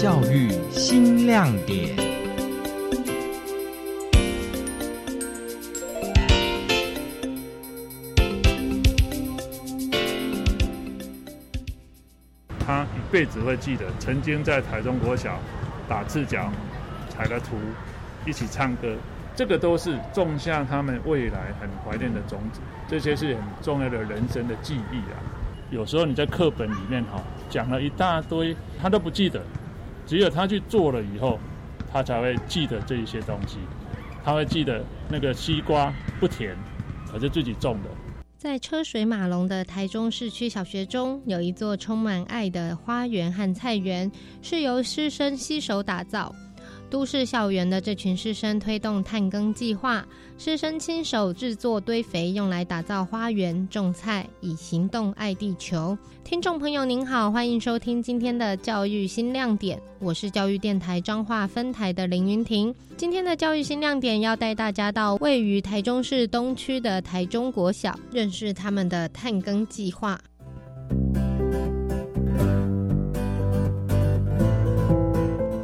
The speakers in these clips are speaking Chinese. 教育新亮点。他一辈子会记得，曾经在台中国小打赤脚、踩个土、一起唱歌，这个都是种下他们未来很怀念的种子。这些是很重要的人生的记忆啊。有时候你在课本里面讲了一大堆，他都不记得，只有他去做了以后，他才会记得这一些东西。他会记得那个西瓜不甜，可是自己种的。在车水马龙的台中市区小学中，有一座充满爱的花园和菜园，是由师生携手打造。都市校园的这群师生推动碳耕计划，师生亲手制作堆肥，用来打造花园、种菜，以行动爱地球。听众朋友您好，欢迎收听今天的教育新亮点，我是教育电台彰化分台的林云婷。今天的教育新亮点要带大家到位于台中市东区的台中国小，认识他们的碳耕计划。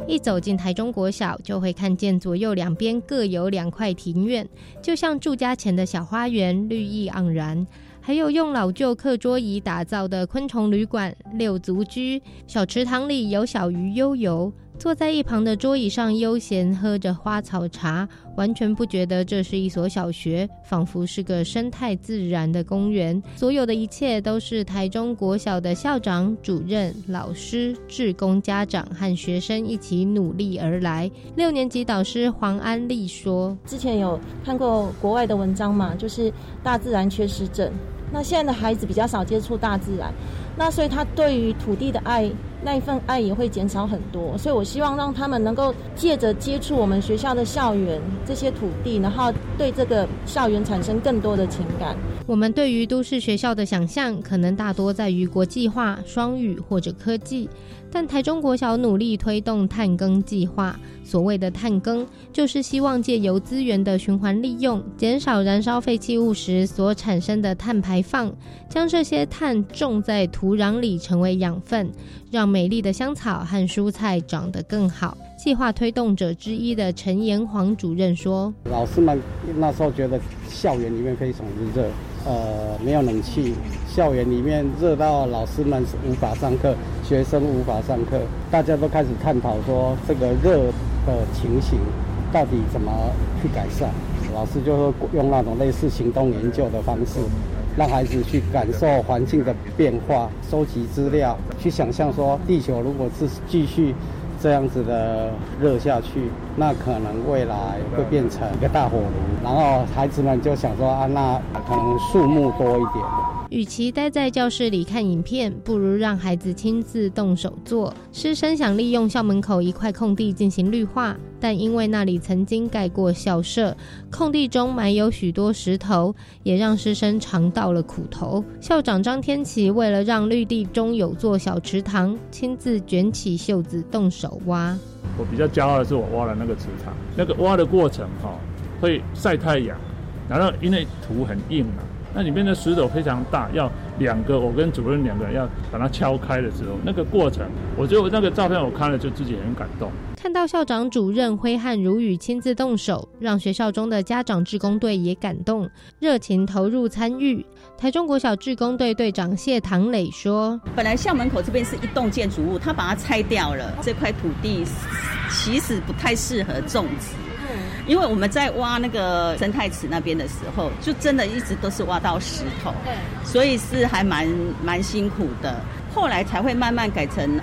一走进台中国小，就会看见左右两边各有2块庭院，就像住家前的小花园，绿意盎然。还有用老旧课桌椅打造的昆虫旅馆、六足居，小池塘里有小鱼悠游，坐在一旁的桌椅上悠闲喝着花草茶，完全不觉得这是一所小学，仿佛是个生态自然的公园。所有的一切都是台中国小的校长、主任、老师、志工、家长和学生一起努力而来。6年级导师黄安丽说，之前有看过国外的文章嘛，就是大自然缺失症，那现在的孩子比较少接触大自然，那所以他对于土地的爱，那一份爱也会减少很多。所以我希望让他们能够借着接触我们学校的校园这些土地，然后对这个校园产生更多的情感。我们对于都市学校的想象可能大多在于国际化、双语或者科技，但台中国小努力推动碳耕计划。所谓的碳耕，就是希望借由资源的循环利用，减少燃烧废弃物时所产生的碳排放，将这些碳种在土壤里成为养分，让美丽的香草和蔬菜长得更好。计划推动者之一的陈延煌主任说，老师们那时候觉得校园里面非常的热，没有冷气，校园里面热到老师们无法上课，学生无法上课，大家都开始探讨说这个热的情形到底怎么去改善。老师就用那种类似行动研究的方式，让孩子去感受环境的变化，收集资料，去想象说地球如果是继续这样子的热下去，那可能未来会变成一个大火炉。然后孩子们就想说那可能树木多一点。与其待在教室里看影片，不如让孩子亲自动手做。师生想利用校门口一块空地进行绿化，但因为那里曾经盖过校舍，空地中埋有许多石头，也让师生尝到了苦头。校长张天琪为了让绿地中有座小池塘，亲自卷起袖子动手挖。我比较骄傲的是，我挖了那个池塘，那个挖的过程会晒太阳，然后因为土很硬嘛，那里面的石头非常大，要我跟主任2个人要把它敲开的时候，那个过程，我觉得那个照片我看了就自己很感动。看到校长主任挥汗如雨亲自动手，让学校中的家长志工队也感动，热情投入参与。台中国小志工队队长谢唐磊说，本来校门口这边是一栋建筑物，他把它拆掉了，这块土地其实不太适合种植。因为我们在挖那个生态池那边的时候，就真的一直都是挖到石头，所以是还蛮辛苦的。后来才会慢慢改成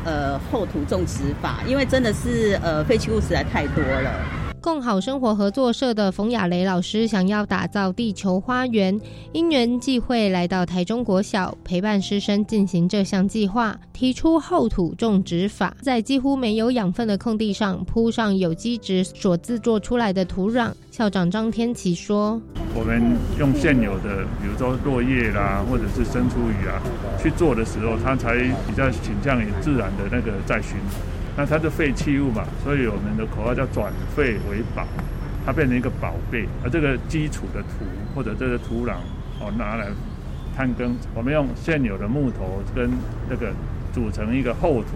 厚土种植法，因为真的是废弃物实在太多了。共好生活合作社的冯雅蕾老师想要打造地球花园，因缘际会来到台中国小，陪伴师生进行这项计划，提出厚土种植法，在几乎没有养分的空地上铺上有机质所制作出来的土壤。校长张天琪说，我们用现有的比如说落叶啦，或者是生粗鱼啊去做的时候，它才比较倾向于自然的那个再循环。那它的废弃物嘛，所以我们的口号叫转废为宝，它变成一个宝贝。而这个基础的土或者这个土壤拿来碳耕，我们用现有的木头跟这个组成一个厚土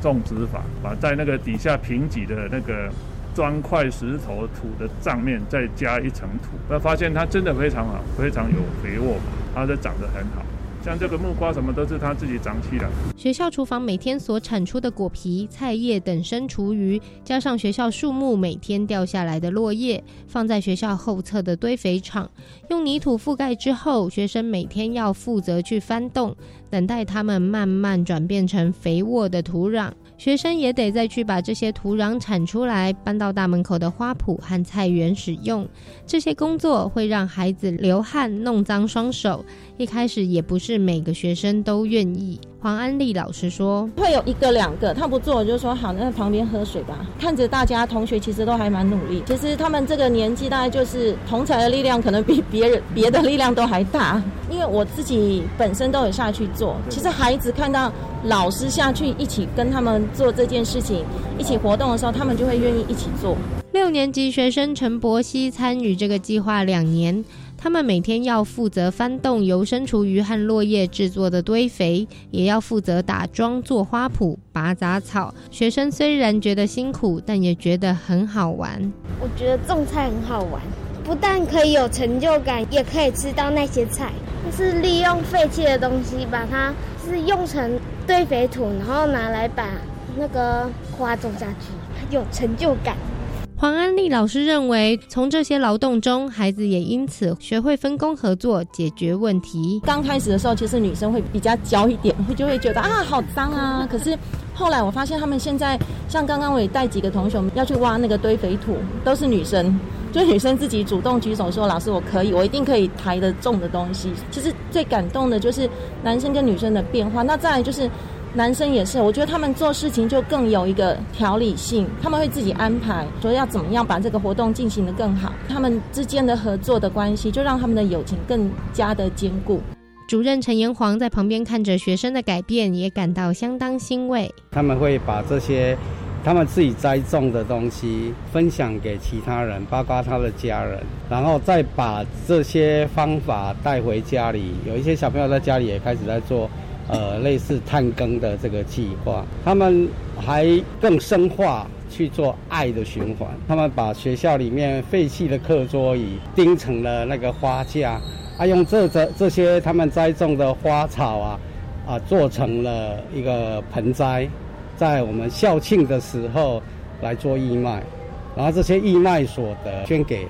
种植法，把在那个底下贫瘠的那个砖块石头土的上面再加一层土，那发现它真的非常好，非常有肥沃，它就长得很好。 像这个木瓜什么都是它自己长起来。学校厨房每天所产出的果皮、菜叶等生厨余，加上学校树木每天掉下来的落叶，放在学校后侧的堆肥场，用泥土覆盖之后，学生每天要负责去翻动，等待它们慢慢转变成肥沃的土壤。学生也得再去把这些土壤铲出来，搬到大门口的花圃和菜园使用。这些工作会让孩子流汗，弄脏双手。 一开始也不是每个学生都愿意。黄安丽老师说，会有一个两个他不做，我就说好，那旁边喝水吧。看着大家同学其实都还蛮努力，其实他们这个年纪大概就是同侪的力量，可能比别的力量都还大。因为我自己本身都有下去做，其实孩子看到老师下去一起跟他们做这件事情，一起活动的时候，他们就会愿意一起做。6年级学生陈博熙参与这个计划2年。 他们每天要负责翻动由生厨余和落叶制作的堆肥，也要负责打桩、做花圃、拔杂草。学生虽然觉得辛苦，但也觉得很好玩。我觉得种菜很好玩，不但可以有成就感，也可以吃到那些菜。就是利用废弃的东西，把它就是用成堆肥土，然后拿来把那个花种下去，有成就感。 黄安丽老师认为，从这些劳动中，孩子也因此学会分工合作，解决问题。刚开始的时候，其实女生会比较娇一点，就会觉得啊，好脏啊。可是后来我发现，他们现在像刚刚我也带几个同学，我们要去挖那个堆肥土，都是女生，就女生自己主动举手说：“老师，我可以，我一定可以抬得重的东西。”其实最感动的就是男生跟女生的变化。那再来就是。 男生也是，我觉得他们做事情就更有一个条理性，他们会自己安排，说要怎么样把这个活动进行得更好。他们之间的合作的关系，就让他们的友情更加的坚固。主任陈延煌在旁边看着学生的改变，也感到相当欣慰。他们会把这些他们自己栽种的东西分享给其他人，包括他的家人，然后再把这些方法带回家里。有一些小朋友在家里也开始在做。 类似探耕的这个计划，他们还更深化去做爱的循环。他们把学校里面废弃的课桌椅钉成了那个花架，啊，用这些他们栽种的花草啊，做成了一个盆栽，在我们校庆的时候来做义卖，然后这些义卖所得捐给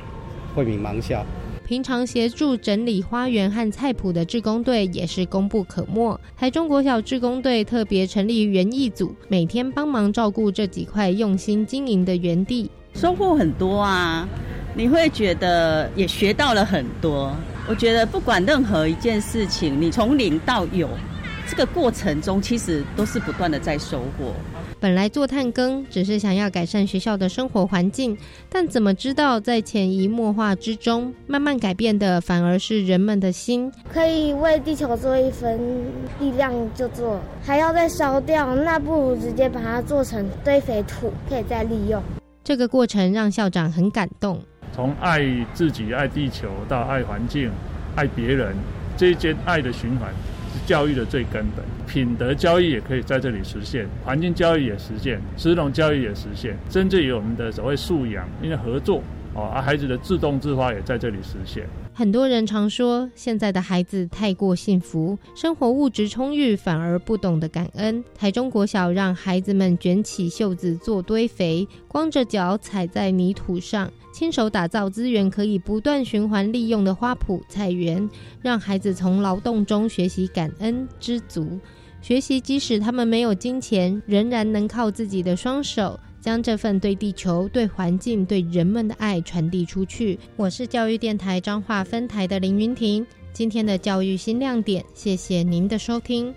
惠民盲校。 平常协助整理花园和菜圃的志工队也是功不可没。台中国小志工队特别成立园艺组，每天帮忙照顾这几块用心经营的园地，收获很多啊！你会觉得也学到了很多。我觉得不管任何一件事情，你从零到有，这个过程中其实都是不断的在收获。 本来做探耕只是想要改善学校的生活环境，但怎么知道在潜移默化之中，慢慢改变的反而是人们的心。可以为地球做一分力量就做，还要再烧掉，那不如直接把它做成堆肥土，可以再利用。这个过程让校长很感动。从爱自己、爱地球到爱环境、爱别人，这一间爱的循环。 教育的最根本，品德教育也可以在这里实现，环境教育也实现，食农教育也实现，甚至于我们的所谓素养，因为合作啊，孩子的自动自发也在这里实现。很多人常说，现在的孩子太过幸福，生活物质充裕，反而不懂得感恩。台中国小让孩子们卷起袖子做堆肥，光着脚踩在泥土上。 亲手打造资源可以不断循环利用的花圃、菜园，让孩子从劳动中学习感恩、知足，学习即使他们没有金钱，仍然能靠自己的双手，将这份对地球、对环境、对人们的爱传递出去。我是教育电台彰化分台的林云婷，今天的教育新亮点，谢谢您的收听。